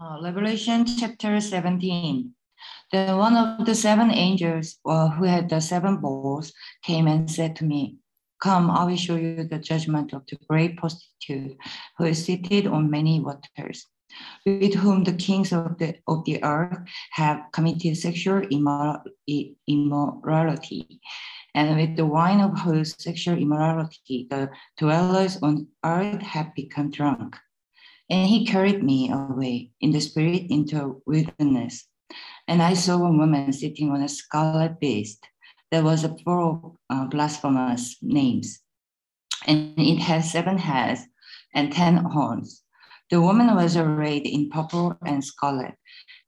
Revelation chapter 17. Then one of the seven angels who had the seven bowls came and said to me, "Come, I will show you the judgment of the great prostitute who is seated on many waters, with whom the kings of the earth have committed sexual immorality, and with the wine of whose sexual immorality the dwellers on earth have become drunk." And he carried me away in the spirit into a wilderness. And I saw a woman sitting on a scarlet beast that was full of blasphemous names, and it had seven heads and 10 horns. The woman was arrayed in purple and scarlet,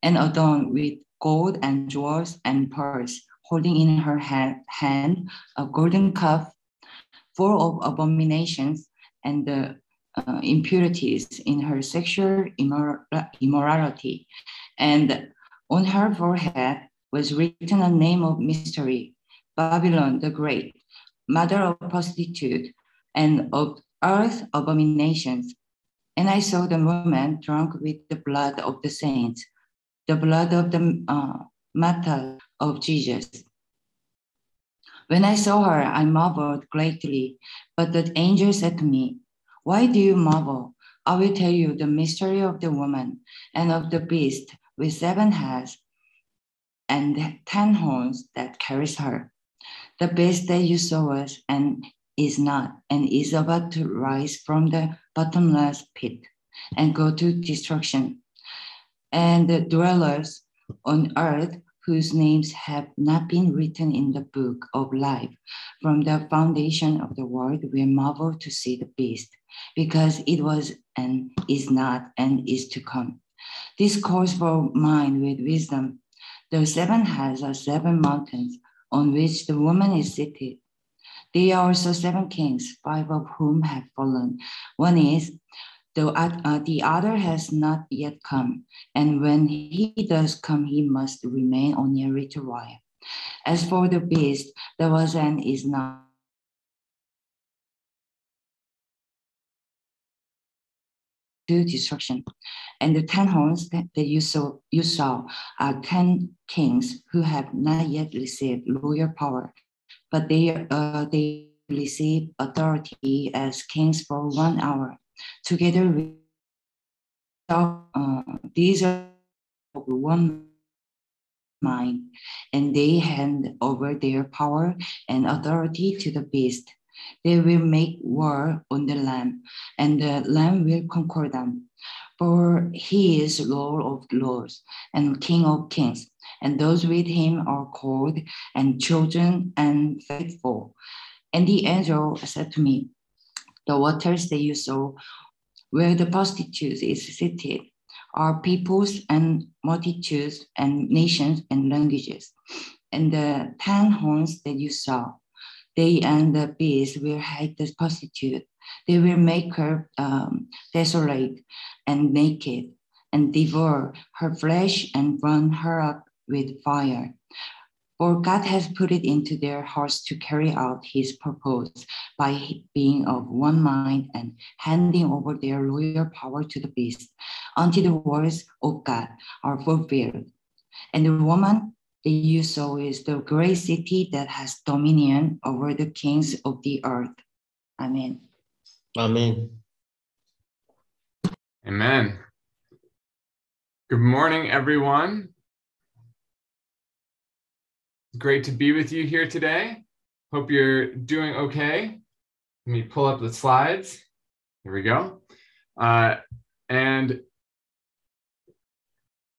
and adorned with gold and jewels and pearls, holding in her hand a golden cup full of abominations and the impurities in her sexual immorality. And on her forehead was written a name of mystery, Babylon the Great, mother of prostitute and of earth abominations. And I saw the woman drunk with the blood of the saints, the blood of the martyrs of Jesus. When I saw her, I marveled greatly, but the angel said to me, "Why do you marvel? I will tell you the mystery of the woman and of the beast with seven heads and 10 horns that carries her. The beast that you saw was and is not, and is about to rise from the bottomless pit and go to destruction. And the dwellers on earth, whose names have not been written in the book of life from the foundation of the world, will marvel to see the beast, because it was and is not and is to come. This calls for mind with wisdom. The seven heads are 7 mountains on which the woman is seated. They are also 7 kings, 5 of whom have fallen. One is, the other has not yet come, and when he does come, he must remain only a little while. As for the beast, that was and is not, to destruction. And the 10 horns that you saw are 10 kings who have not yet received royal power, but they receive authority as kings for 1 hour. Together with these are of one mind, and they hand over their power and authority to the beast. They will make war on the Lamb, and the Lamb will conquer them. For he is Lord of lords and King of kings, and those with him are called and chosen and faithful." And the angel said to me, "The waters that you saw, where the prostitute is seated, are peoples and multitudes and nations and languages. And the 10 horns that you saw, they and the beast will hate the prostitute. They will make her desolate and naked, and devour her flesh and burn her up with fire. For God has put it into their hearts to carry out his purpose by being of one mind and handing over their royal power to the beast, until the words of God are fulfilled. And the woman that you saw is the great city that has dominion over the kings of the earth." Amen. Amen. Amen. Good morning, everyone. Great to be with you here today. Hope you're doing okay. Let me pull up the slides. Here we go. And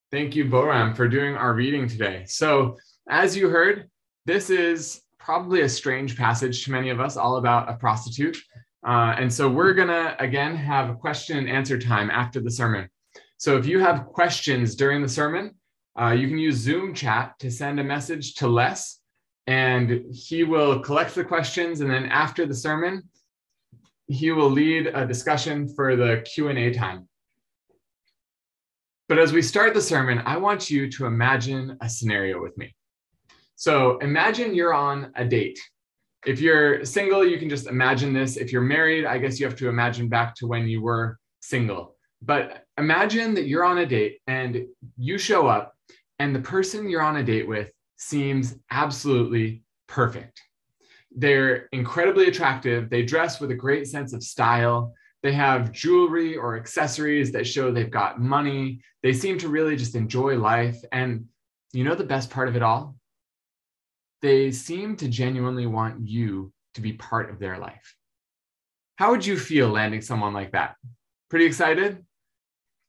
thank you, Boram, for doing our reading today. So as you heard, this is probably a strange passage to many of us, all about a prostitute. And so we're going to, again, have a question and answer time after the sermon. So if you have questions during the sermon, you can use Zoom chat to send a message to Les, and he will collect the questions, and then after the sermon, he will lead a discussion for the Q&A time. But as we start the sermon, I want you to imagine a scenario with me. So imagine you're on a date. If you're single, you can just imagine this. If you're married, I guess you have to imagine back to when you were single. But imagine that you're on a date and you show up and the person you're on a date with seems absolutely perfect. They're incredibly attractive. They dress with a great sense of style. They have jewelry or accessories that show they've got money. They seem to really just enjoy life. And you know the best part of it all? They seem to genuinely want you to be part of their life. How would you feel landing someone like that? Pretty excited?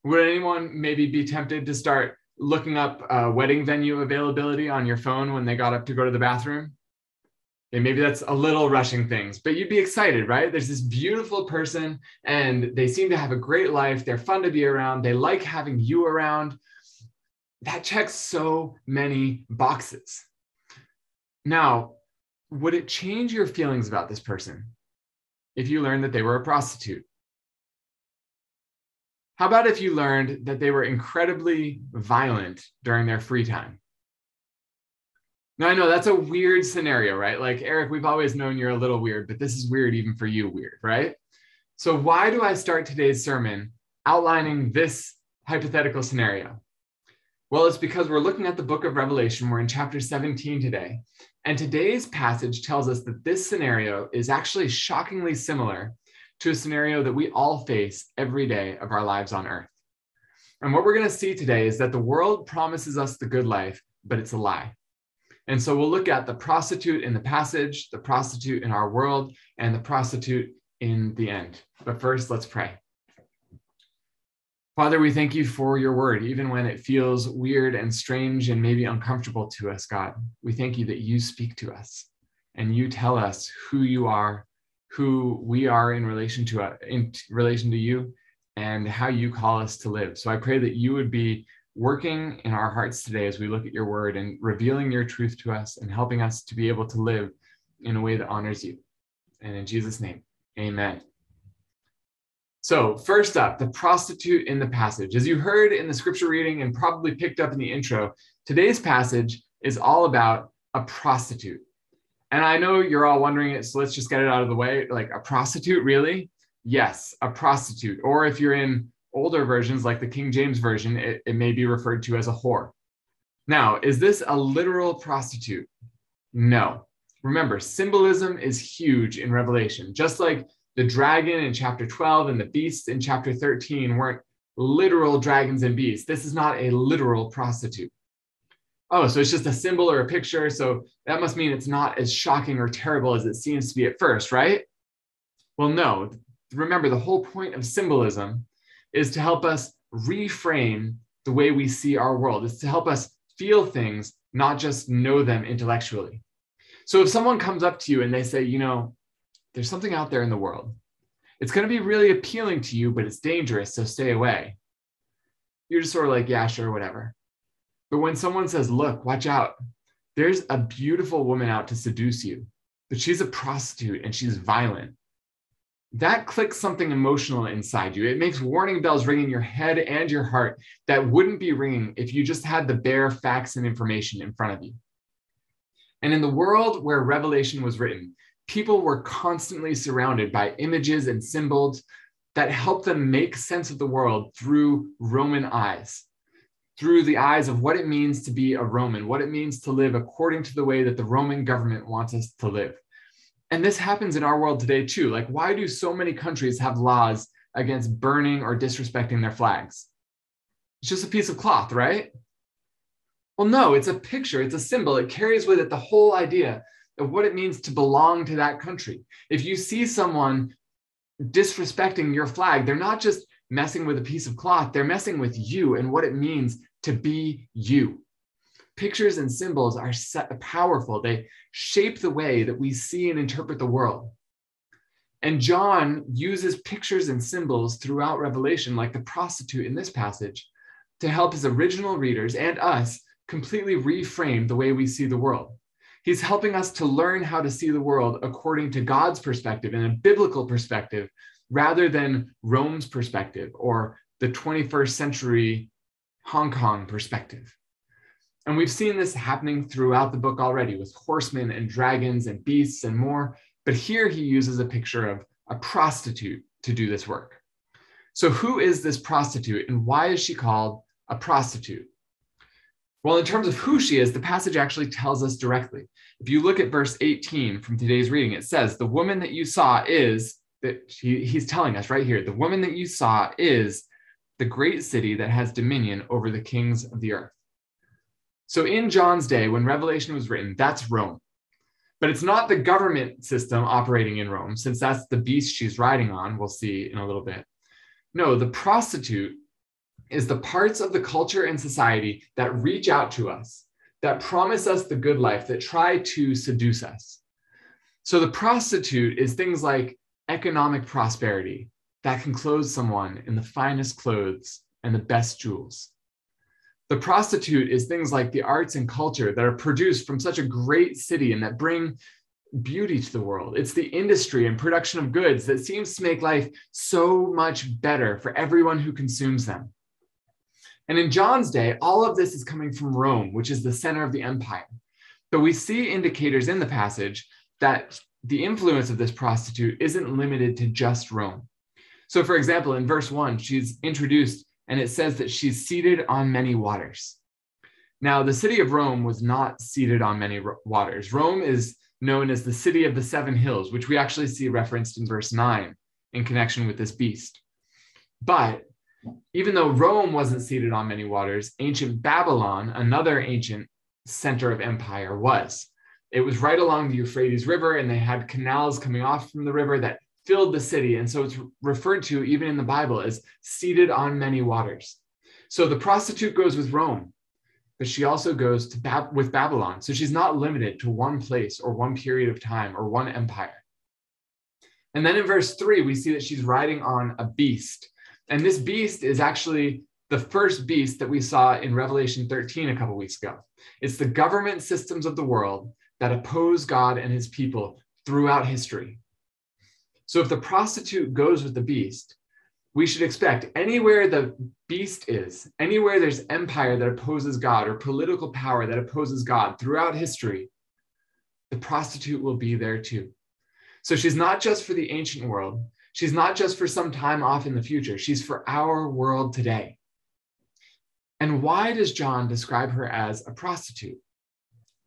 Would anyone maybe be tempted to start looking up wedding venue availability on your phone when they got up to go to the bathroom? And maybe that's a little rushing things, but you'd be excited, right? There's this beautiful person and they seem to have a great life. They're fun to be around. They like having you around. That checks so many boxes. Now, would it change your feelings about this person if you learned that they were a prostitute? How about if you learned that they were incredibly violent during their free time? Now, I know that's a weird scenario, right? Like, Eric, we've always known you're a little weird, but this is weird even for you, weird, right? So why do I start today's sermon outlining this hypothetical scenario? Well, it's because we're looking at the book of Revelation. We're in chapter 17 today. And today's passage tells us that this scenario is actually shockingly similar to a scenario that we all face every day of our lives on earth. And what we're going to see today is that the world promises us the good life, but it's a lie. And so we'll look at the prostitute in the passage, the prostitute in our world, and the prostitute in the end. But first, let's pray. Father, we thank you for your word, even when it feels weird and strange and maybe uncomfortable to us, God. We thank you that you speak to us and you tell us who you are, who we are in relation to you, and how you call us to live. So I pray that you would be working in our hearts today as we look at your word and revealing your truth to us and helping us to be able to live in a way that honors you. And in Jesus' name, amen. So first up, the prostitute in the passage. As you heard in the scripture reading and probably picked up in the intro, today's passage is all about a prostitute. And I know you're all wondering it, so let's just get it out of the way. Like, a prostitute, really? Yes, a prostitute. Or if you're in older versions, like the King James Version, it may be referred to as a whore. Now, is this a literal prostitute? No. Remember, symbolism is huge in Revelation. Just like the dragon in chapter 12 and the beasts in chapter 13 weren't literal dragons and beasts. This is not a literal prostitute. Oh, so it's just a symbol or a picture. So that must mean it's not as shocking or terrible as it seems to be at first, right? Well, no. Remember, the whole point of symbolism is to help us reframe the way we see our world. It's to help us feel things, not just know them intellectually. So if someone comes up to you and they say, you know, there's something out there in the world. It's going to be really appealing to you, but it's dangerous, so stay away. You're just sort of like, yeah, sure, whatever. But when someone says, look, watch out, there's a beautiful woman out to seduce you, but she's a prostitute and she's violent. That clicks something emotional inside you. It makes warning bells ring in your head and your heart that wouldn't be ringing if you just had the bare facts and information in front of you. And in the world where Revelation was written, people were constantly surrounded by images and symbols that helped them make sense of the world through Roman eyes, through the eyes of what it means to be a Roman, what it means to live according to the way that the Roman government wants us to live. And this happens in our world today too. Like, why do so many countries have laws against burning or disrespecting their flags? It's just a piece of cloth, right? Well, no, it's a picture, it's a symbol. It carries with it the whole idea of what it means to belong to that country. If you see someone disrespecting your flag, they're not just messing with a piece of cloth, they're messing with you and what it means to be you. Pictures and symbols are powerful. They shape the way that we see and interpret the world. And John uses pictures and symbols throughout Revelation, like the prostitute in this passage, to help his original readers and us completely reframe the way we see the world. He's helping us to learn how to see the world according to God's perspective and a biblical perspective, rather than Rome's perspective or the 21st century Hong Kong perspective. And we've seen this happening throughout the book already with horsemen and dragons and beasts and more. But here he uses a picture of a prostitute to do this work. So who is this prostitute and why is she called a prostitute? Well, in terms of who she is, the passage actually tells us directly. If you look at verse 18 from today's reading, it says, the woman that you saw is, that he's telling us right here, the woman that you saw is the great city that has dominion over the kings of the earth. So in John's day, when Revelation was written, that's Rome. But it's not the government system operating in Rome, since that's the beast she's riding on, we'll see in a little bit. No, the prostitute is the parts of the culture and society that reach out to us, that promise us the good life, that try to seduce us. So the prostitute is things like economic prosperity that can clothe someone in the finest clothes and the best jewels. The prostitute is things like the arts and culture that are produced from such a great city and that bring beauty to the world. It's the industry and production of goods that seems to make life so much better for everyone who consumes them. And in John's day, all of this is coming from Rome, which is the center of the empire. But we see indicators in the passage that the influence of this prostitute isn't limited to just Rome. So for example, in verse 1, she's introduced and it says that she's seated on many waters. Now, the city of Rome was not seated on many waters. Rome is known as the city of the seven hills, which we actually see referenced in verse 9 in connection with this beast. But even though Rome wasn't seated on many waters, ancient Babylon, another ancient center of empire, was. It was right along the Euphrates River, and they had canals coming off from the river that filled the city. And so it's referred to even in the Bible as seated on many waters. So the prostitute goes with Rome, but she also goes to with Babylon. So she's not limited to one place or one period of time or one empire. And then in verse 3, we see that she's riding on a beast. And this beast is actually the first beast that we saw in Revelation 13 a couple weeks ago. It's the government systems of the world that oppose God and his people throughout history. So if the prostitute goes with the beast, we should expect anywhere the beast is, anywhere there's empire that opposes God or political power that opposes God throughout history, the prostitute will be there too. So she's not just for the ancient world. She's not just for some time off in the future. She's for our world today. And why does John describe her as a prostitute?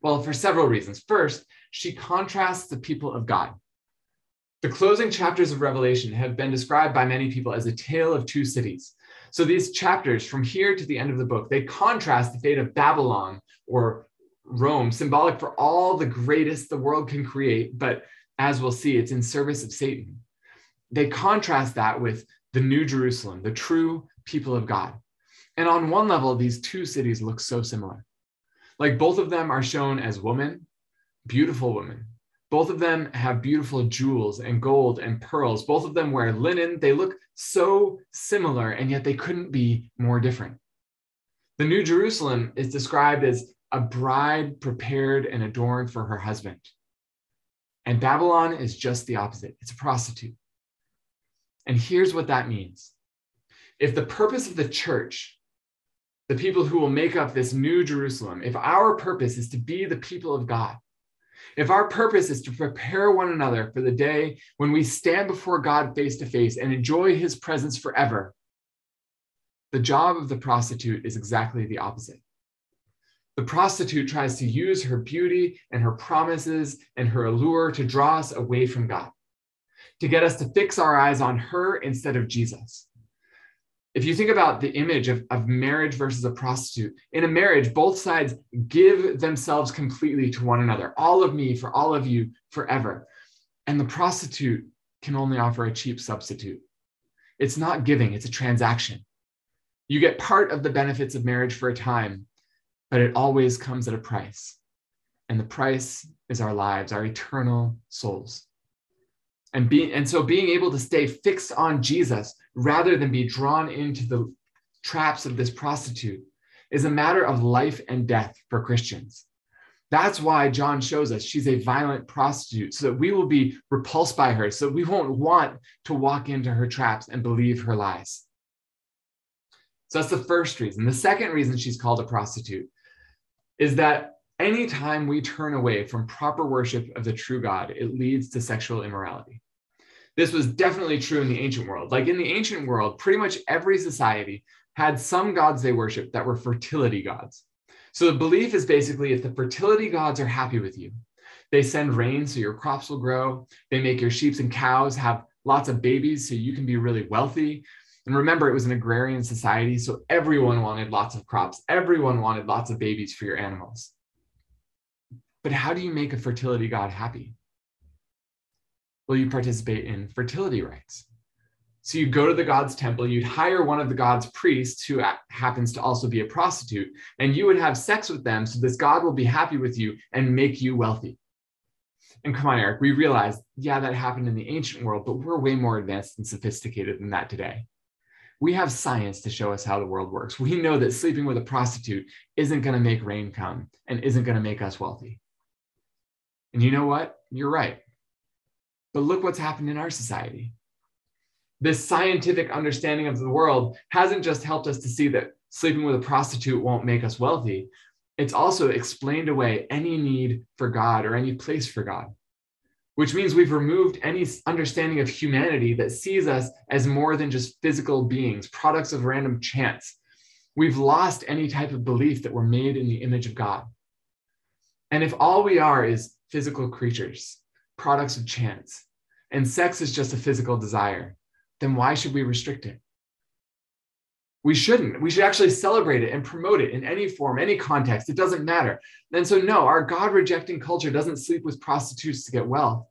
Well, for several reasons. First, she contrasts the people of God. The closing chapters of Revelation have been described by many people as a tale of two cities. So these chapters from here to the end of the book, they contrast the fate of Babylon or Rome, symbolic for all the greatest the world can create, but as we'll see, it's in service of Satan. They contrast that with the New Jerusalem, the true people of God. And on one level, these two cities look so similar. Like both of them are shown as women, beautiful women. Both of them have beautiful jewels and gold and pearls. Both of them wear linen. They look so similar, and yet they couldn't be more different. The New Jerusalem is described as a bride prepared and adorned for her husband. And Babylon is just the opposite. It's a prostitute. And here's what that means. If the purpose of the church, the people who will make up this New Jerusalem, if our purpose is to be the people of God, if our purpose is to prepare one another for the day when we stand before God face to face and enjoy his presence forever, the job of the prostitute is exactly the opposite. The prostitute tries to use her beauty and her promises and her allure to draw us away from God, to get us to fix our eyes on her instead of Jesus. If you think about the image of marriage versus a prostitute, in a marriage, both sides give themselves completely to one another, all of me for all of you forever. And the prostitute can only offer a cheap substitute. It's not giving, it's a transaction. You get part of the benefits of marriage for a time, but it always comes at a price. And the price is our lives, our eternal souls. And so being able to stay fixed on Jesus rather than be drawn into the traps of this prostitute is a matter of life and death for Christians. That's why John shows us she's a violent prostitute, so that we will be repulsed by her, so we won't want to walk into her traps and believe her lies. So that's the first reason. The second reason she's called a prostitute is that anytime we turn away from proper worship of the true God, it leads to sexual immorality. This was definitely true in the ancient world. Like in the ancient world, pretty much every society had some gods they worshiped that were fertility gods. So the belief is basically if the fertility gods are happy with you, they send rain so your crops will grow. They make your sheep and cows have lots of babies so you can be really wealthy. And remember, it was an agrarian society, so everyone wanted lots of crops. Everyone wanted lots of babies for your animals. But how do you make a fertility god happy? Well, you participate in fertility rites. So you go to the god's temple, you'd hire one of the god's priests who happens to also be a prostitute, and you would have sex with them so this god will be happy with you and make you wealthy. And come on, Eric, we realize, yeah, that happened in the ancient world, but we're way more advanced and sophisticated than that today. We have science to show us how the world works. We know that sleeping with a prostitute isn't going to make rain come and isn't going to make us wealthy. And you know what? You're right. But look what's happened in our society. This scientific understanding of the world hasn't just helped us to see that sleeping with a prostitute won't make us wealthy. It's also explained away any need for God or any place for God, which means we've removed any understanding of humanity that sees us as more than just physical beings, products of random chance. We've lost any type of belief that we're made in the image of God. And if all we are is physical creatures, products of chance, and sex is just a physical desire, then why should we restrict it? We shouldn't. We should actually celebrate it and promote it in any form, any context. It doesn't matter. And so no, our God-rejecting culture doesn't sleep with prostitutes to get wealth,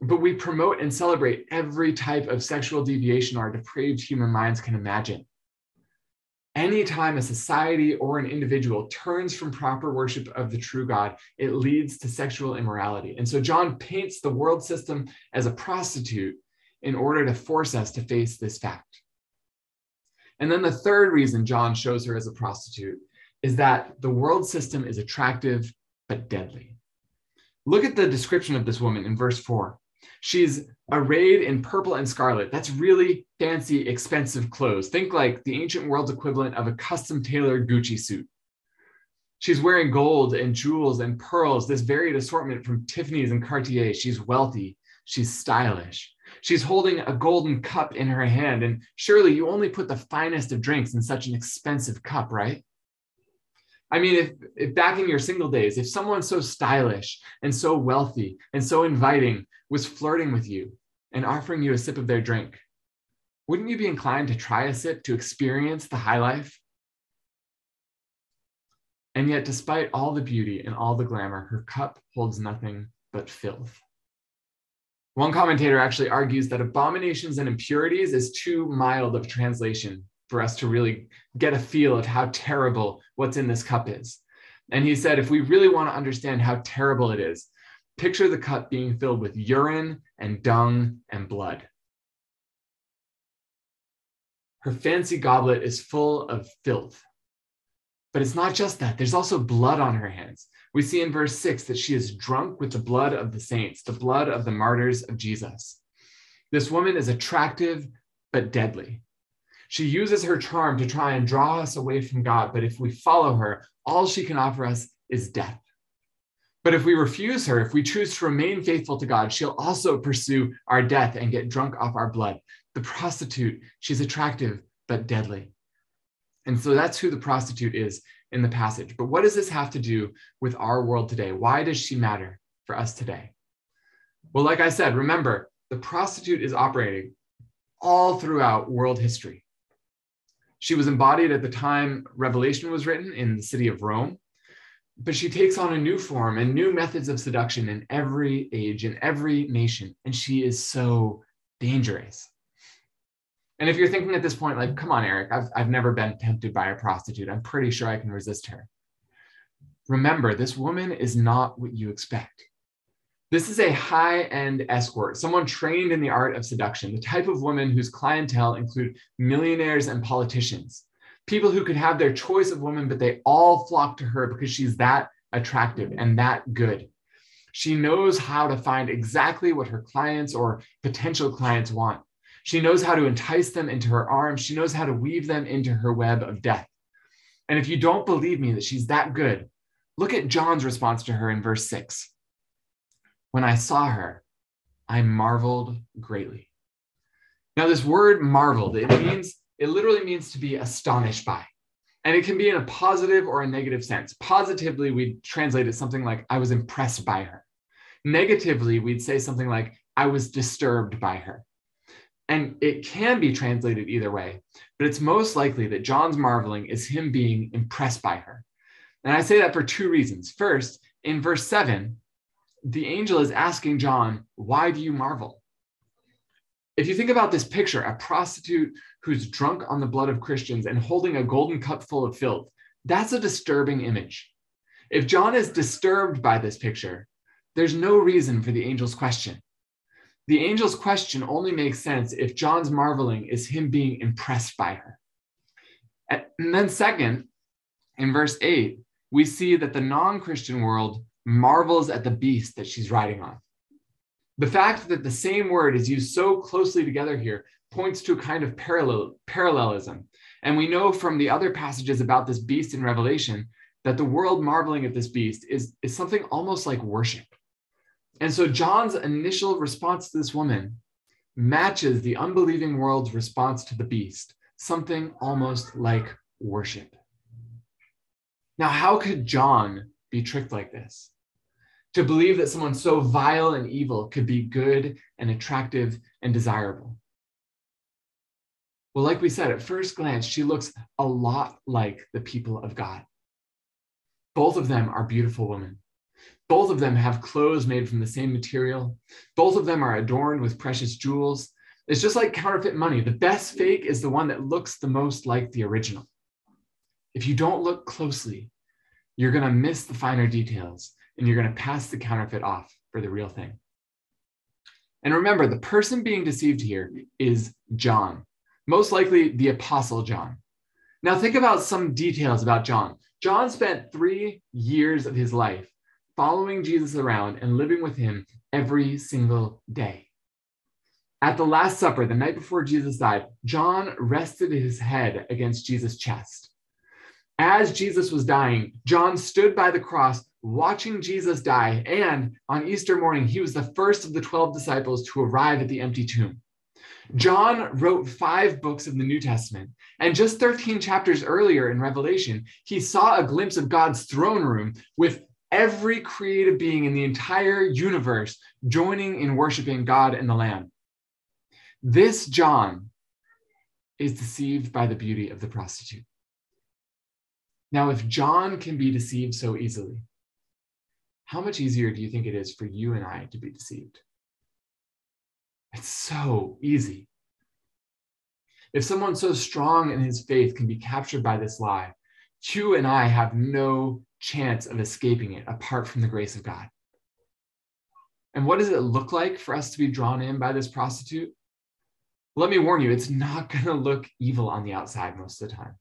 but we promote and celebrate every type of sexual deviation our depraved human minds can imagine. Anytime a society or an individual turns from proper worship of the true God, it leads to sexual immorality. And so John paints the world system as a prostitute in order to force us to face this fact. And then the third reason John shows her as a prostitute is that the world system is attractive, but deadly. Look at the description of this woman in verse 4. She's arrayed in purple and scarlet. That's really fancy, expensive clothes. Think like the ancient world's equivalent of a custom tailored Gucci suit. She's wearing gold and jewels and pearls, this varied assortment from Tiffany's and Cartier. She's wealthy. She's stylish. She's holding a golden cup in her hand, and surely you only put the finest of drinks in such an expensive cup, right? I mean, if back in your single days, if someone so stylish and so wealthy and so inviting was flirting with you and offering you a sip of their drink, wouldn't you be inclined to try a sip to experience the high life? And yet, despite all the beauty and all the glamour, her cup holds nothing but filth. One commentator actually argues that abominations and impurities is too mild of translation for us to really get a feel of how terrible what's in this cup is. And he said, if we really want to understand how terrible it is, picture the cup being filled with urine and dung and blood. Her fancy goblet is full of filth. But it's not just that. There's also blood on her hands. We see in verse 6 that she is drunk with the blood of the saints, the blood of the martyrs of Jesus. This woman is attractive, but deadly. She uses her charm to try and draw us away from God, but if we follow her, all she can offer us is death. But if we refuse her, if we choose to remain faithful to God, she'll also pursue our death and get drunk off our blood. The prostitute, she's attractive, but deadly. And so that's who the prostitute is in the passage. But what does this have to do with our world today? Why does she matter for us today? Well, like I said, remember, the prostitute is operating all throughout world history. She was embodied at the time Revelation was written in the city of Rome, but she takes on a new form and new methods of seduction in every age, in every nation, and she is so dangerous. And if you're thinking at this point, like, come on, Eric, I've never been tempted by a prostitute. I'm pretty sure I can resist her. Remember, this woman is not what you expect. This is a high-end escort, someone trained in the art of seduction, the type of woman whose clientele include millionaires and politicians, people who could have their choice of women, but they all flock to her because she's that attractive and that good. She knows how to find exactly what her clients or potential clients want. She knows how to entice them into her arms. She knows how to weave them into her web of death. And if you don't believe me that she's that good, look at John's response to her in verse 6. When I saw her, I marveled greatly. Now, this word marveled, it literally means to be astonished by. And it can be in a positive or a negative sense. Positively, we'd translate it something like, I was impressed by her. Negatively, we'd say something like, I was disturbed by her. And it can be translated either way, but it's most likely that John's marveling is him being impressed by her. And I say that for two reasons. First, in verse 7, the angel is asking John, why do you marvel? If you think about this picture, a prostitute who's drunk on the blood of Christians and holding a golden cup full of filth, that's a disturbing image. If John is disturbed by this picture, there's no reason for the angel's question. The angel's question only makes sense if John's marveling is him being impressed by her. And then second, in verse 8, we see that the non-Christian world marvels at the beast that she's riding on. The fact that the same word is used so closely together here points to a kind of parallelism. And we know from the other passages about this beast in Revelation that the world marveling at this beast is something almost like worship. And so John's initial response to this woman matches the unbelieving world's response to the beast, something almost like worship. Now, how could John be tricked like this? To believe that someone so vile and evil could be good and attractive and desirable. Well, like we said, at first glance, she looks a lot like the people of God. Both of them are beautiful women. Both of them have clothes made from the same material. Both of them are adorned with precious jewels. It's just like counterfeit money. The best fake is the one that looks the most like the original. If you don't look closely, you're going to miss the finer details, and you're going to pass the counterfeit off for the real thing. And remember, the person being deceived here is John, most likely the Apostle John. Now think about some details about John. John spent 3 years of his life following Jesus around and living with him every single day. At the Last Supper, the night before Jesus died, John rested his head against Jesus' chest. As Jesus was dying, John stood by the cross watching Jesus die, and on Easter morning, he was the first of the 12 disciples to arrive at the empty tomb. John wrote 5 books of the New Testament, and just 13 chapters earlier in Revelation, he saw a glimpse of God's throne room with every created being in the entire universe joining in worshiping God and the Lamb. This John is deceived by the beauty of the prostitute. Now, if John can be deceived so easily, how much easier do you think it is for you and I to be deceived? It's so easy. If someone so strong in his faith can be captured by this lie, you and I have no chance of escaping it apart from the grace of God. And what does it look like for us to be drawn in by this prostitute? Let me warn you, it's not going to look evil on the outside most of the time.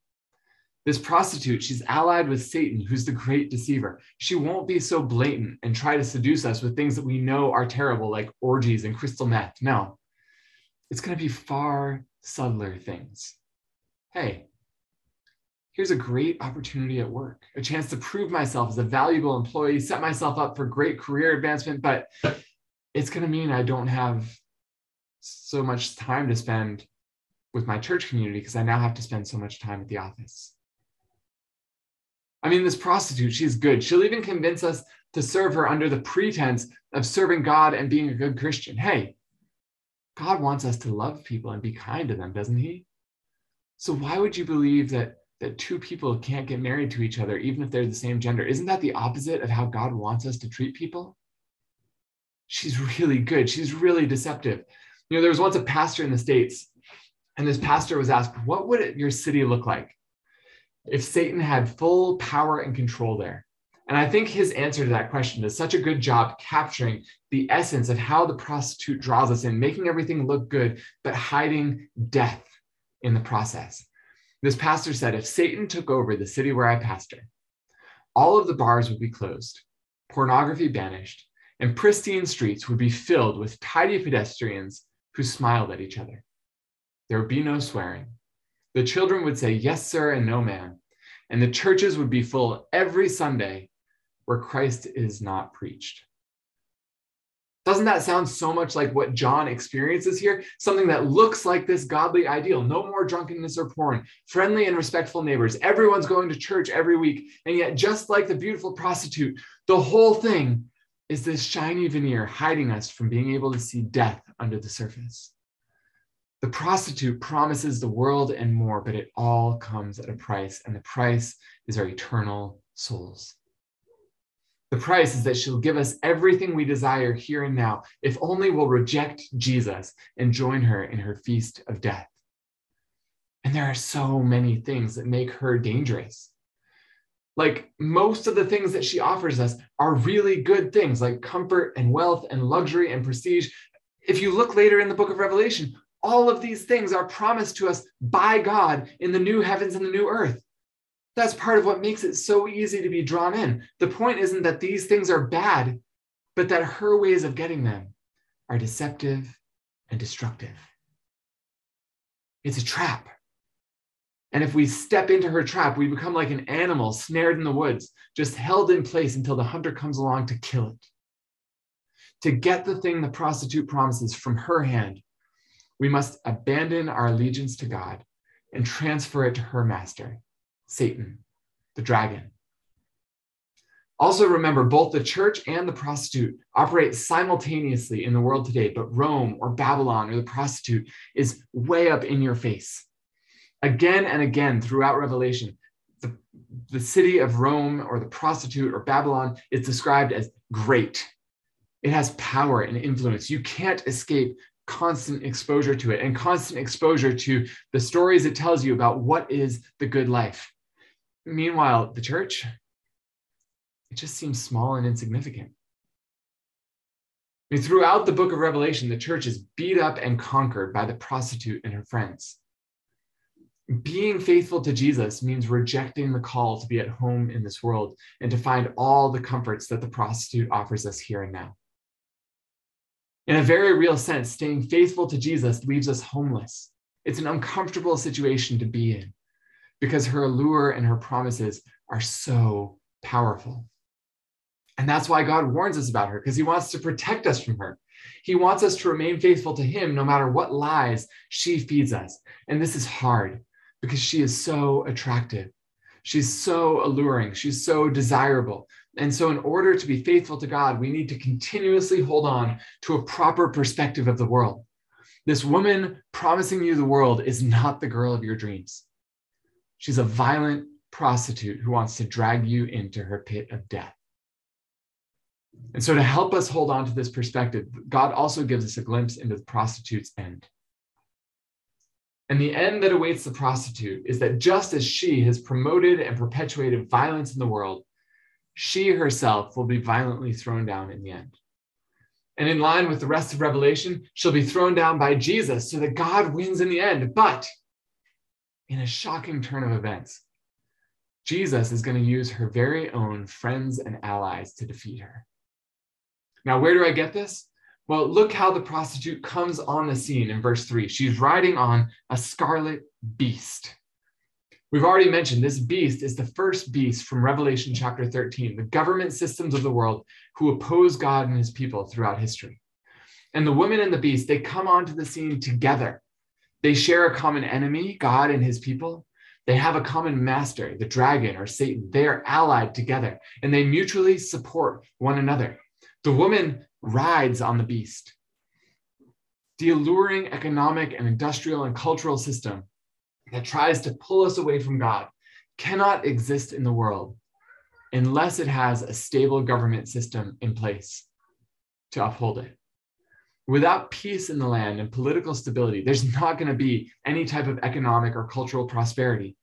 This prostitute, she's allied with Satan, who's the great deceiver. She won't be so blatant and try to seduce us with things that we know are terrible, like orgies and crystal meth. No, it's going to be far subtler things. Hey, here's a great opportunity at work, a chance to prove myself as a valuable employee, set myself up for great career advancement, but it's going to mean I don't have so much time to spend with my church community because I now have to spend so much time at the office. I mean, this prostitute, she's good. She'll even convince us to serve her under the pretense of serving God and being a good Christian. Hey, God wants us to love people and be kind to them, doesn't he? So why would you believe that two people can't get married to each other, even if they're the same gender? Isn't that the opposite of how God wants us to treat people? She's really good. She's really deceptive. You know, there was once a pastor in the States, and this pastor was asked, what would your city look like if Satan had full power and control there? And I think his answer to that question does such a good job capturing the essence of how the prostitute draws us in, making everything look good, but hiding death in the process. This pastor said, if Satan took over the city where I pastor, all of the bars would be closed, pornography banished, and pristine streets would be filled with tidy pedestrians who smiled at each other. There would be no swearing. The children would say, yes, sir, and no, ma'am. And the churches would be full every Sunday where Christ is not preached. Doesn't that sound so much like what John experiences here? Something that looks like this godly ideal. No more drunkenness or porn. Friendly and respectful neighbors. Everyone's going to church every week. And yet, just like the beautiful prostitute, the whole thing is this shiny veneer hiding us from being able to see death under the surface. The prostitute promises the world and more, but it all comes at a price, and the price is our eternal souls. The price is that she'll give us everything we desire here and now, if only we'll reject Jesus and join her in her feast of death. And there are so many things that make her dangerous. Like, most of the things that she offers us are really good things, like comfort and wealth and luxury and prestige. If you look later in the book of Revelation, all of these things are promised to us by God in the new heavens and the new earth. That's part of what makes it so easy to be drawn in. The point isn't that these things are bad, but that her ways of getting them are deceptive and destructive. It's a trap. And if we step into her trap, we become like an animal snared in the woods, just held in place until the hunter comes along to kill it. To get the thing the prostitute promises from her hand, we must abandon our allegiance to God and transfer it to her master, Satan, the dragon. Also remember, both the church and the prostitute operate simultaneously in the world today, but Rome or Babylon or the prostitute is way up in your face. Again and again throughout Revelation, the city of Rome or the prostitute or Babylon is described as great. It has power and influence. You can't escape constant exposure to it and constant exposure to the stories it tells you about what is the good life. Meanwhile, the church, it just seems small and insignificant. I mean, throughout the book of Revelation, the church is beat up and conquered by the prostitute and her friends. Being faithful to Jesus means rejecting the call to be at home in this world and to find all the comforts that the prostitute offers us here and now. In a very real sense, staying faithful to Jesus leaves us homeless. It's an uncomfortable situation to be in because her allure and her promises are so powerful. And that's why God warns us about her, because he wants to protect us from her. He wants us to remain faithful to him no matter what lies she feeds us. And this is hard because she is so attractive. She's so alluring. She's so desirable. And so in order to be faithful to God, we need to continuously hold on to a proper perspective of the world. This woman promising you the world is not the girl of your dreams. She's a violent prostitute who wants to drag you into her pit of death. And so to help us hold on to this perspective, God also gives us a glimpse into the prostitute's end. And the end that awaits the prostitute is that just as she has promoted and perpetuated violence in the world, she herself will be violently thrown down in the end. And in line with the rest of Revelation, she'll be thrown down by Jesus so that God wins in the end. But in a shocking turn of events, Jesus is going to use her very own friends and allies to defeat her. Now, where do I get this? Well, look how the prostitute comes on the scene in verse 3. She's riding on a scarlet beast. We've already mentioned this beast is the first beast from Revelation chapter 13, the government systems of the world who oppose God and his people throughout history. And the woman and the beast, they come onto the scene together. They share a common enemy, God and his people. They have a common master, the dragon or Satan. They are allied together, and they mutually support one another. The woman rides on the beast. The alluring economic and industrial and cultural system that tries to pull us away from God cannot exist in the world unless it has a stable government system in place to uphold it. Without peace in the land and political stability, there's not going to be any type of economic or cultural prosperity.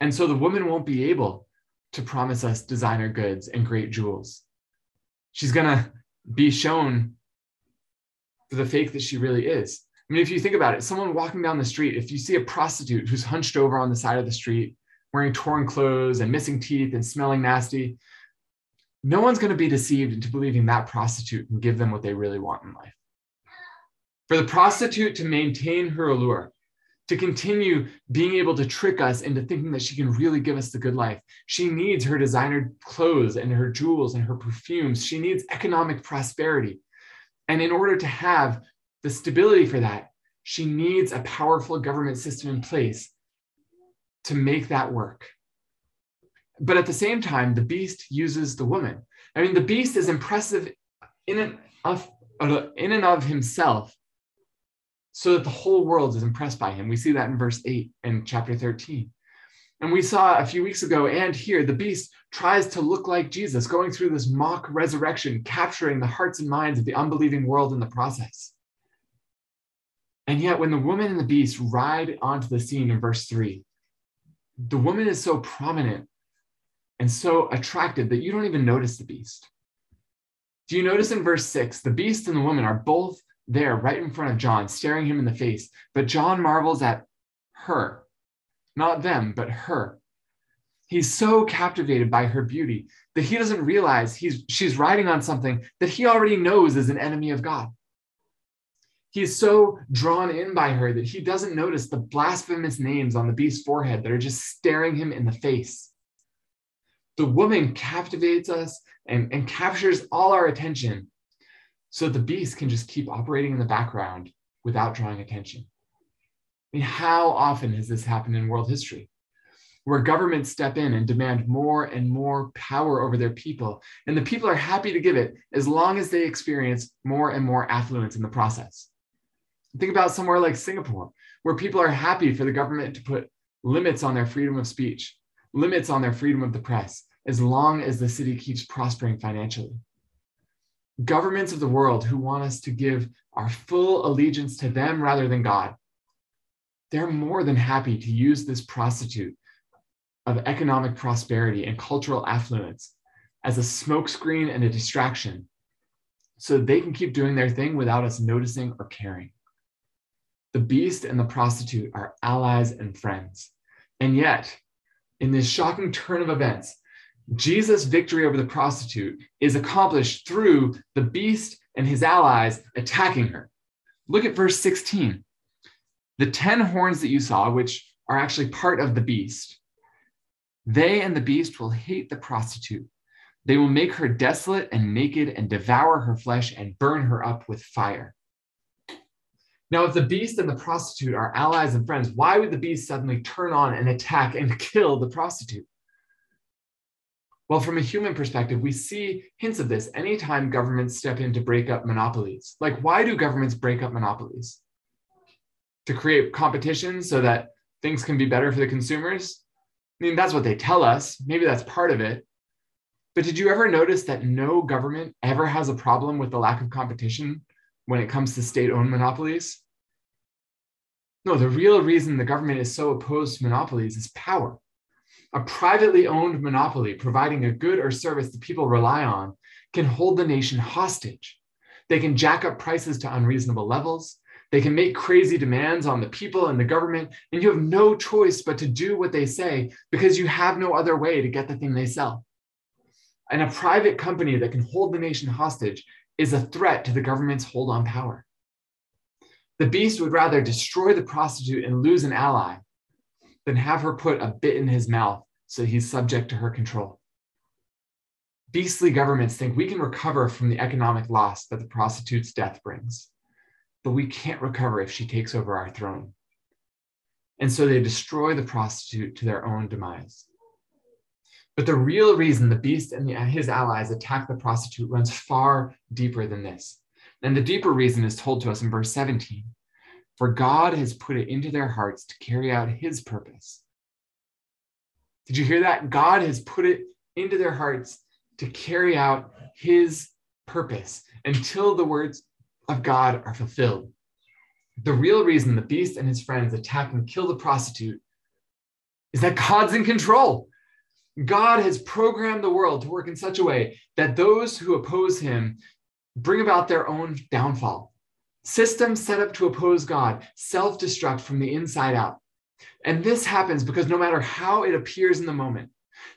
And so the woman won't be able to promise us designer goods and great jewels. She's going to be shown for the fake that she really is. I mean, if you think about it, someone walking down the street, if you see a prostitute who's hunched over on the side of the street, wearing torn clothes and missing teeth and smelling nasty, no one's going to be deceived into believing that prostitute can give them what they really want in life. For the prostitute to maintain her allure, to continue being able to trick us into thinking that she can really give us the good life, she needs her designer clothes and her jewels and her perfumes. She needs economic prosperity. And in order to have the stability for that, she needs a powerful government system in place to make that work. But at the same time, the beast uses the woman. I mean, the beast is impressive in and of himself, so that the whole world is impressed by him. We see that in verse 8 and chapter 13. And we saw a few weeks ago and here, the beast tries to look like Jesus, going through this mock resurrection, capturing the hearts and minds of the unbelieving world in the process. And yet when the woman and the beast ride onto the scene in verse 3, the woman is so prominent and so attractive that you don't even notice the beast. Do you notice in verse 6, the beast and the woman are both there right in front of John, staring him in the face, but John marvels at her. Not them, but her. He's so captivated by her beauty that he doesn't realize she's riding on something that he already knows is an enemy of God. He's so drawn in by her that he doesn't notice the blasphemous names on the beast's forehead that are just staring him in the face. The woman captivates us and captures all our attention so the beast can just keep operating in the background without drawing attention. I mean, how often has this happened in world history, where governments step in and demand more and more power over their people, and the people are happy to give it as long as they experience more and more affluence in the process? Think about somewhere like Singapore, where people are happy for the government to put limits on their freedom of speech, limits on their freedom of the press, as long as the city keeps prospering financially. Governments of the world who want us to give our full allegiance to them rather than God, they're more than happy to use this prostitute of economic prosperity and cultural affluence as a smokescreen and a distraction so they can keep doing their thing without us noticing or caring. The beast and the prostitute are allies and friends. And yet, in this shocking turn of events, Jesus' victory over the prostitute is accomplished through the beast and his allies attacking her. Look at verse 16. The 10 horns that you saw, which are actually part of the beast, they and the beast will hate the prostitute. They will make her desolate and naked and devour her flesh and burn her up with fire. Now, if the beast and the prostitute are allies and friends, why would the beast suddenly turn on and attack and kill the prostitute? Well, from a human perspective, we see hints of this anytime governments step in to break up monopolies. Like, why do governments break up monopolies? To create competition so that things can be better for the consumers? I mean, that's what they tell us. Maybe that's part of it. But did you ever notice that no government ever has a problem with the lack of competition when it comes to state-owned monopolies? No, the real reason the government is so opposed to monopolies is power. A privately owned monopoly providing a good or service that people rely on can hold the nation hostage. They can jack up prices to unreasonable levels. They can make crazy demands on the people and the government, and you have no choice but to do what they say because you have no other way to get the thing they sell. And a private company that can hold the nation hostage is a threat to the government's hold on power. The beast would rather destroy the prostitute and lose an ally than have her put a bit in his mouth so he's subject to her control. Beastly governments think we can recover from the economic loss that the prostitute's death brings, but we can't recover if she takes over our throne. And so they destroy the prostitute to their own demise. But the real reason the beast and his allies attack the prostitute runs far deeper than this. And the deeper reason is told to us in verse 17. For God has put it into their hearts to carry out his purpose. Did you hear that? God has put it into their hearts to carry out his purpose until the words of God are fulfilled. The real reason the beast and his friends attack and kill the prostitute is that God's in control. God has programmed the world to work in such a way that those who oppose him bring about their own downfall. Systems set up to oppose God self-destruct from the inside out. And this happens because no matter how it appears in the moment,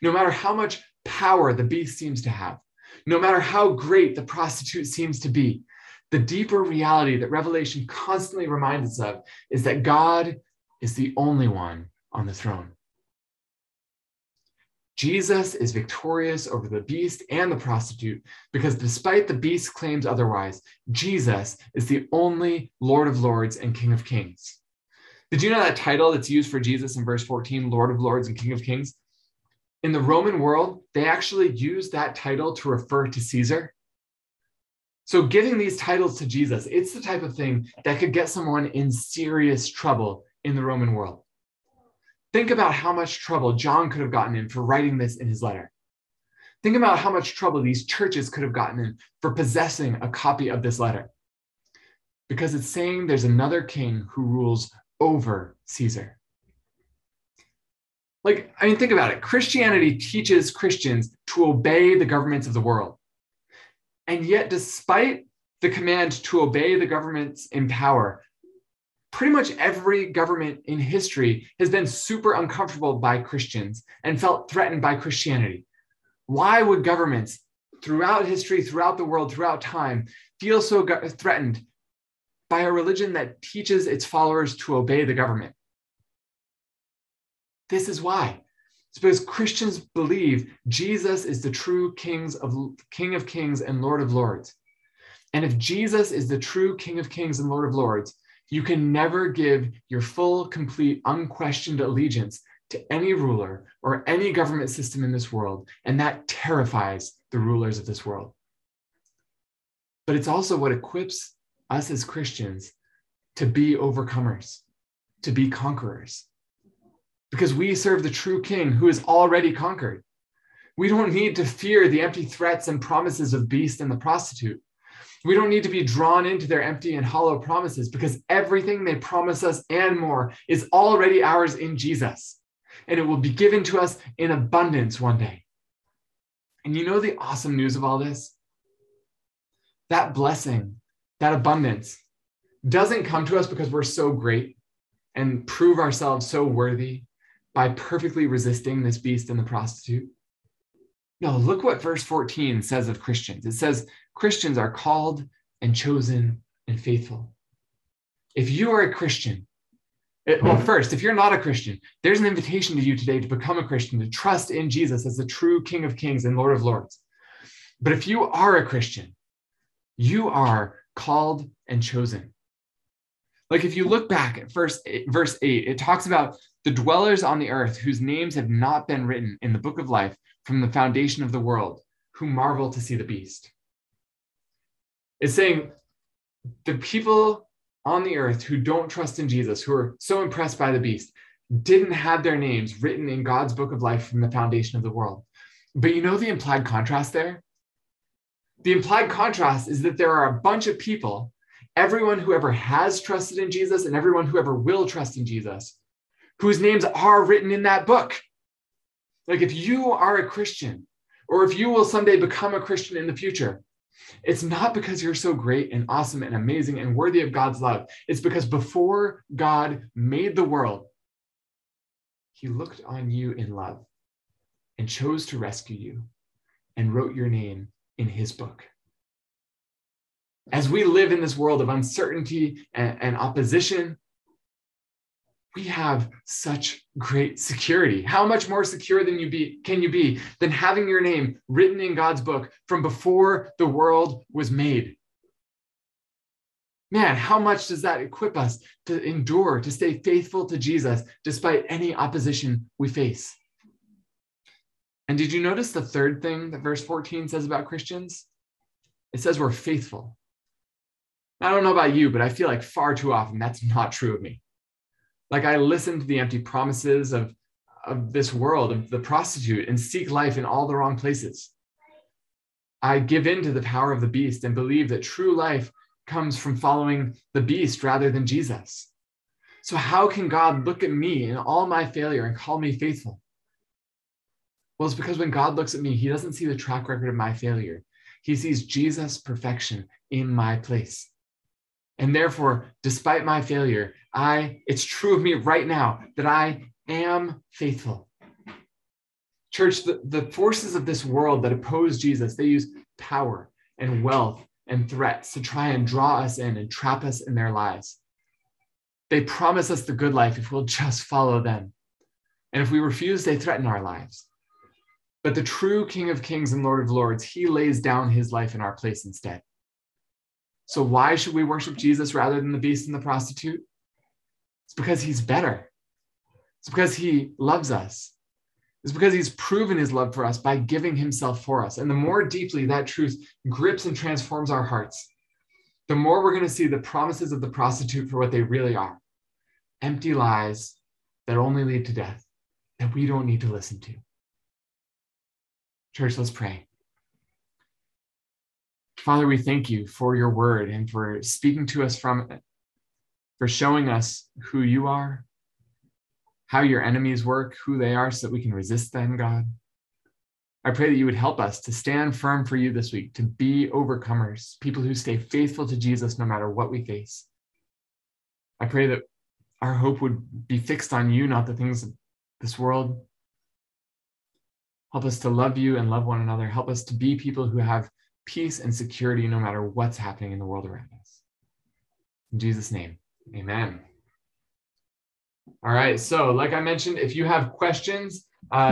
no matter how much power the beast seems to have, no matter how great the prostitute seems to be, the deeper reality that Revelation constantly reminds us of is that God is the only one on the throne. Jesus is victorious over the beast and the prostitute, because despite the beast's claims otherwise, Jesus is the only Lord of Lords and King of Kings. Did you know that title that's used for Jesus in verse 14, Lord of Lords and King of Kings? In the Roman world, they actually used that title to refer to Caesar. So giving these titles to Jesus, it's the type of thing that could get someone in serious trouble in the Roman world. Think about how much trouble John could have gotten in for writing this in his letter. Think about how much trouble these churches could have gotten in for possessing a copy of this letter. Because it's saying there's another king who rules over Caesar. Think about it. Christianity teaches Christians to obey the governments of the world. And yet, despite the command to obey the governments in power, pretty much every government in history has been super uncomfortable by Christians and felt threatened by Christianity. Why would governments throughout history, throughout the world, throughout time, feel so threatened by a religion that teaches its followers to obey the government? This is why. It's because Christians believe Jesus is the true King of Kings and Lord of Lords. And if Jesus is the true King of Kings and Lord of Lords, you can never give your full, complete, unquestioned allegiance to any ruler or any government system in this world. And that terrifies the rulers of this world. But it's also what equips us as Christians to be overcomers, to be conquerors. Because we serve the true king who is already conquered. We don't need to fear the empty threats and promises of beast and the prostitute. We don't need to be drawn into their empty and hollow promises, because everything they promise us and more is already ours in Jesus. And it will be given to us in abundance one day. And you know the awesome news of all this? That blessing, that abundance, doesn't come to us because we're so great and prove ourselves so worthy by perfectly resisting this beast and the prostitute. No, look what verse 14 says of Christians. It says, Christians are called and chosen and faithful. If you are a Christian, if you're not a Christian, there's an invitation to you today to become a Christian, to trust in Jesus as the true King of Kings and Lord of Lords. But if you are a Christian, you are called and chosen. If you look back at verse 8, it talks about the dwellers on the earth whose names have not been written in the book of life from the foundation of the world, who marvel to see the beast. It's saying the people on the earth who don't trust in Jesus, who are so impressed by the beast, didn't have their names written in God's book of life from the foundation of the world. But you know the implied contrast there? The implied contrast is that there are a bunch of people, everyone who ever has trusted in Jesus and everyone who ever will trust in Jesus, whose names are written in that book. If you are a Christian, or if you will someday become a Christian in the future, it's not because you're so great and awesome and amazing and worthy of God's love. It's because before God made the world, he looked on you in love and chose to rescue you and wrote your name in his book. As we live in this world of uncertainty and opposition, we have such great security. How much more secure can you be than having your name written in God's book from before the world was made? Man, how much does that equip us to endure, to stay faithful to Jesus despite any opposition we face? And did you notice the third thing that verse 14 says about Christians? It says we're faithful. I don't know about you, but I feel like far too often that's not true of me. I listen to the empty promises of this world, of the prostitute, and seek life in all the wrong places. I give in to the power of the beast and believe that true life comes from following the beast rather than Jesus. So how can God look at me in all my failure and call me faithful? Well, it's because when God looks at me, he doesn't see the track record of my failure. He sees Jesus' perfection in my place. And therefore, despite my failure, it's true of me right now that I am faithful. Church, the forces of this world that oppose Jesus, they use power and wealth and threats to try and draw us in and trap us in their lies. They promise us the good life if we'll just follow them. And if we refuse, they threaten our lives. But the true King of Kings and Lord of Lords, he lays down his life in our place instead. So why should we worship Jesus rather than the beast and the prostitute? It's because he's better. It's because he loves us. It's because he's proven his love for us by giving himself for us. And the more deeply that truth grips and transforms our hearts, the more we're going to see the promises of the prostitute for what they really are. Empty lies that only lead to death, that we don't need to listen to. Church, let's pray. Father, we thank you for your word and for speaking to us from it, for showing us who you are, how your enemies work, who they are, so that we can resist them, God. I pray that you would help us to stand firm for you this week, to be overcomers, people who stay faithful to Jesus no matter what we face. I pray that our hope would be fixed on you, not the things of this world. Help us to love you and love one another. Help us to be people who have peace and security no matter what's happening in the world around us. In Jesus' name, amen. All right, so like I mentioned, if you have questions,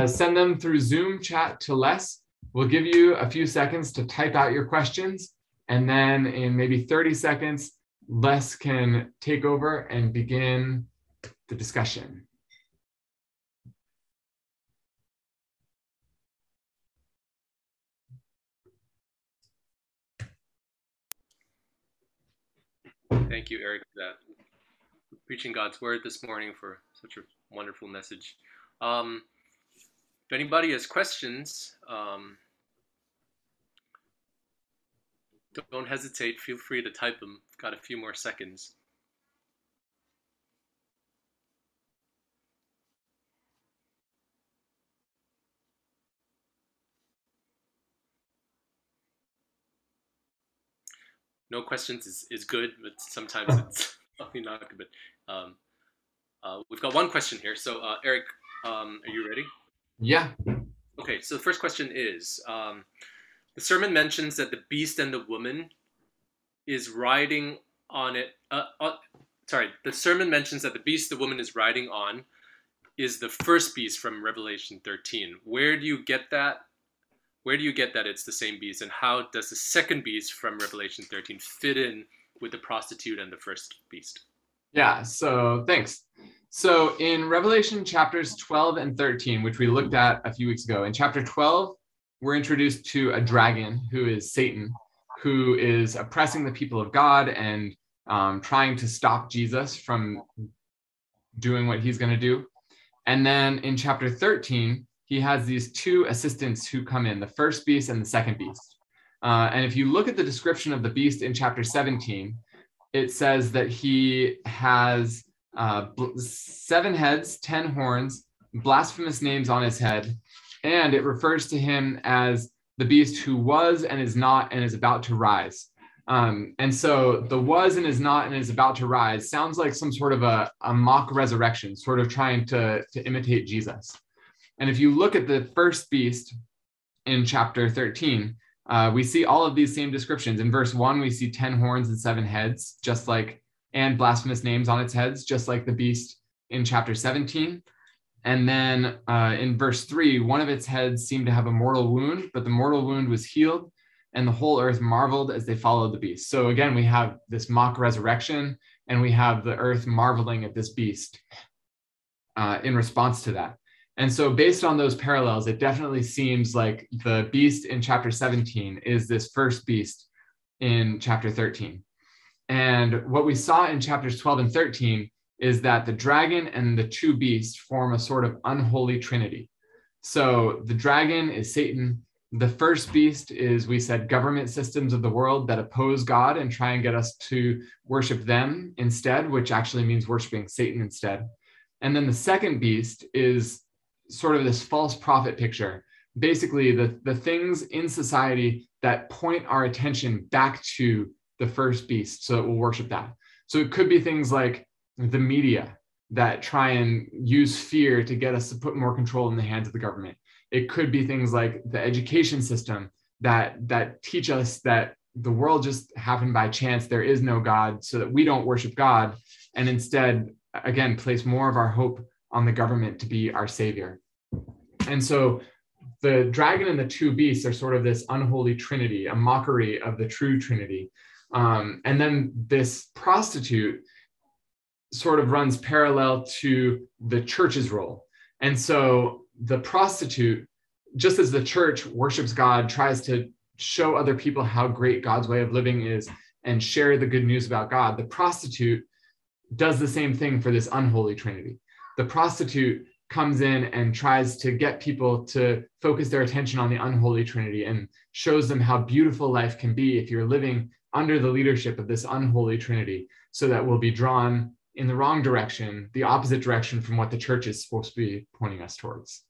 send them through Zoom chat to Les. We'll give you a few seconds to type out your questions, and then in maybe 30 seconds, Les can take over and begin the discussion. Thank you, Eric, for that. Preaching God's word this morning, for such a wonderful message. If anybody has questions, don't hesitate. Feel free to type them. We've got a few more seconds. No questions is good, but sometimes it's probably not good. But we've got one question here. So Eric, are you ready? Yeah. Okay, so the first question is, the sermon mentions that the beast and the woman is riding on it. The sermon mentions that the beast the woman is riding on is the first beast from Revelation 13. Where do you get that? Where do you get that it's the same beast, and how does the second beast from Revelation 13 fit in with the prostitute and the first beast? Yeah, so thanks. So in Revelation chapters 12 and 13, which we looked at a few weeks ago, in chapter 12, we're introduced to a dragon who is Satan, who is oppressing the people of God and trying to stop Jesus from doing what he's going to do. And then in chapter 13, he has these two assistants who come in, the first beast and the second beast. And if you look at the description of the beast in chapter 17, it says that he has 7 heads, 10 horns, blasphemous names on his head. And it refers to him as the beast who was and is not and is about to rise. And so the was and is not and is about to rise sounds like some sort of a mock resurrection, sort of trying to imitate Jesus. And if you look at the first beast in chapter 13, we see all of these same descriptions. In verse 1, we see 10 horns and 7 heads, just like, and blasphemous names on its heads, just like the beast in chapter 17. And then in verse 3, one of its heads seemed to have a mortal wound, but the mortal wound was healed, and the whole earth marveled as they followed the beast. So again, we have this mock resurrection, and we have the earth marveling at this beast in response to that. And so based on those parallels, it definitely seems like the beast in chapter 17 is this first beast in chapter 13. And what we saw in chapters 12 and 13 is that the dragon and the two beasts form a sort of unholy trinity. So the dragon is Satan. The first beast is, we said, government systems of the world that oppose God and try and get us to worship them instead, which actually means worshiping Satan instead. And then the second beast is sort of this false prophet picture, basically the things in society that point our attention back to the first beast so that we'll worship that. So it could be things like the media that try and use fear to get us to put more control in the hands of the government. It could be things like the education system that teach us that the world just happened by chance, there is no God, so that we don't worship God, and instead, again, place more of our hope on the government to be our savior. And so the dragon and the two beasts are sort of this unholy trinity, a mockery of the true trinity. And then this prostitute sort of runs parallel to the church's role. And so the prostitute, just as the church worships God, tries to show other people how great God's way of living is and share the good news about God, the prostitute does the same thing for this unholy trinity. The prostitute comes in and tries to get people to focus their attention on the unholy trinity and shows them how beautiful life can be if you're living under the leadership of this unholy trinity, so that we'll be drawn in the wrong direction, the opposite direction from what the church is supposed to be pointing us towards.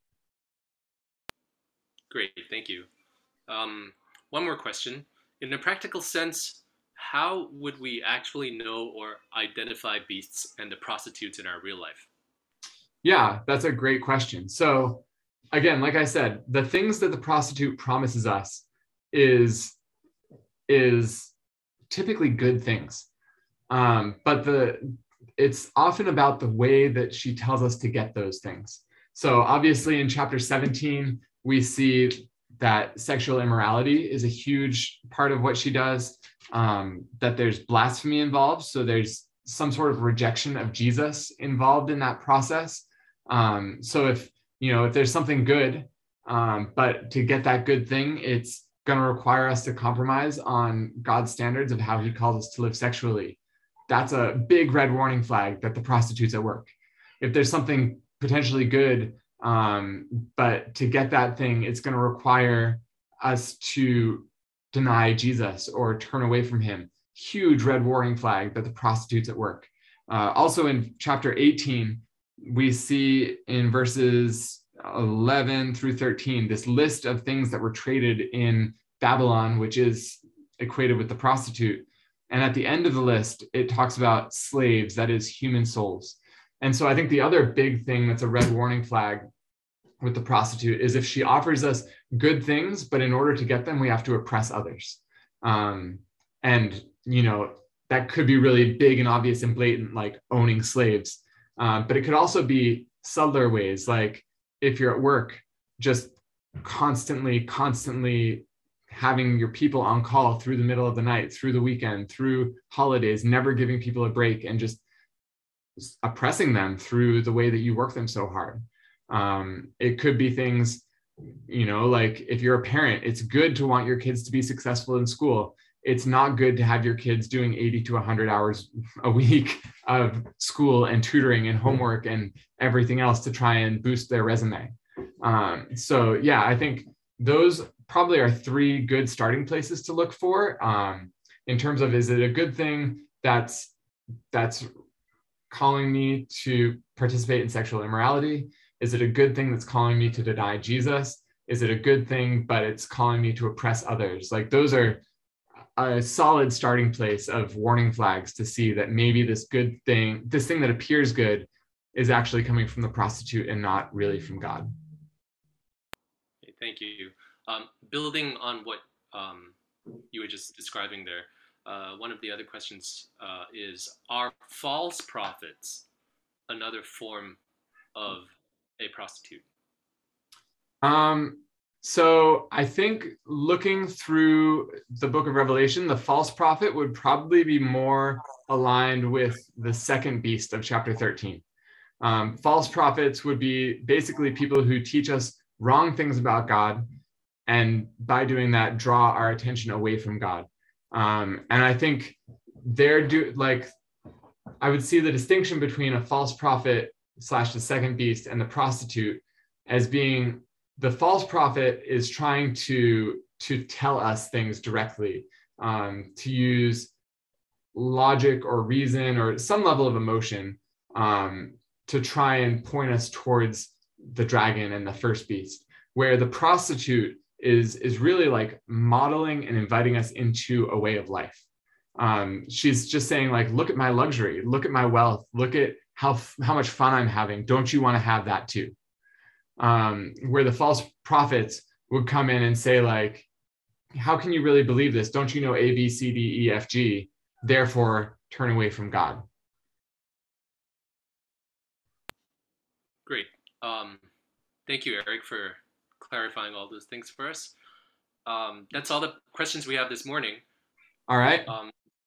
Great, thank you. One more question. In a practical sense, how would we actually know or identify beasts and the prostitutes in our real life? Yeah, that's a great question. So again, like I said, the things that the prostitute promises us is typically good things. But it's often about the way that she tells us to get those things. So obviously in chapter 17, we see that sexual immorality is a huge part of what she does, that there's blasphemy involved. So there's some sort of rejection of Jesus involved in that process. So if there's something good, but to get that good thing, it's going to require us to compromise on God's standards of how he calls us to live sexually. That's a big red warning flag that the prostitute's at work. If there's something potentially good, but to get that thing, it's going to require us to deny Jesus or turn away from him. Huge red warning flag that the prostitute's at work. Also in chapter 18, we see in verses 11 through 13, this list of things that were traded in Babylon, which is equated with the prostitute. And at the end of the list, it talks about slaves, that is human souls. And so I think the other big thing that's a red warning flag with the prostitute is if she offers us good things, but in order to get them, we have to oppress others. That could be really big and obvious and blatant, like owning slaves. But it could also be subtler ways, like if you're at work, just constantly having your people on call through the middle of the night, through the weekend, through holidays, never giving people a break and just oppressing them through the way that you work them so hard. It could be things, like if you're a parent, it's good to want your kids to be successful in school. It's not good to have your kids doing 80 to 100 hours a week of school and tutoring and homework and everything else to try and boost their resume. I think those probably are three good starting places to look for in terms of, is it a good thing that's calling me to participate in sexual immorality? Is it a good thing that's calling me to deny Jesus? Is it a good thing, but it's calling me to oppress others? Like, those are a solid starting place of warning flags to see that maybe this thing that appears good is actually coming from the prostitute and not really from God. Okay, thank you. Building on what you were just describing there, one of the other questions is, are false prophets another form of a prostitute? So I think looking through the book of Revelation, the false prophet would probably be more aligned with the second beast of chapter 13. False prophets would be basically people who teach us wrong things about God, and by doing that, draw our attention away from God. And I think I would see the distinction between a false prophet / the second beast and the prostitute as being, the false prophet is trying to tell us things directly, to use logic or reason or some level of emotion to try and point us towards the dragon and the first beast, where the prostitute is really like modeling and inviting us into a way of life. She's just saying, like, look at my luxury, look at my wealth, look at how much fun I'm having. Don't you want to have that too? Where the false prophets would come in and say, like, how can you really believe this? Don't you know A, B, C, D, E, F, G? Therefore, turn away from God. Great. Thank you, Eric, for clarifying all those things for us. That's all the questions we have this morning. All right.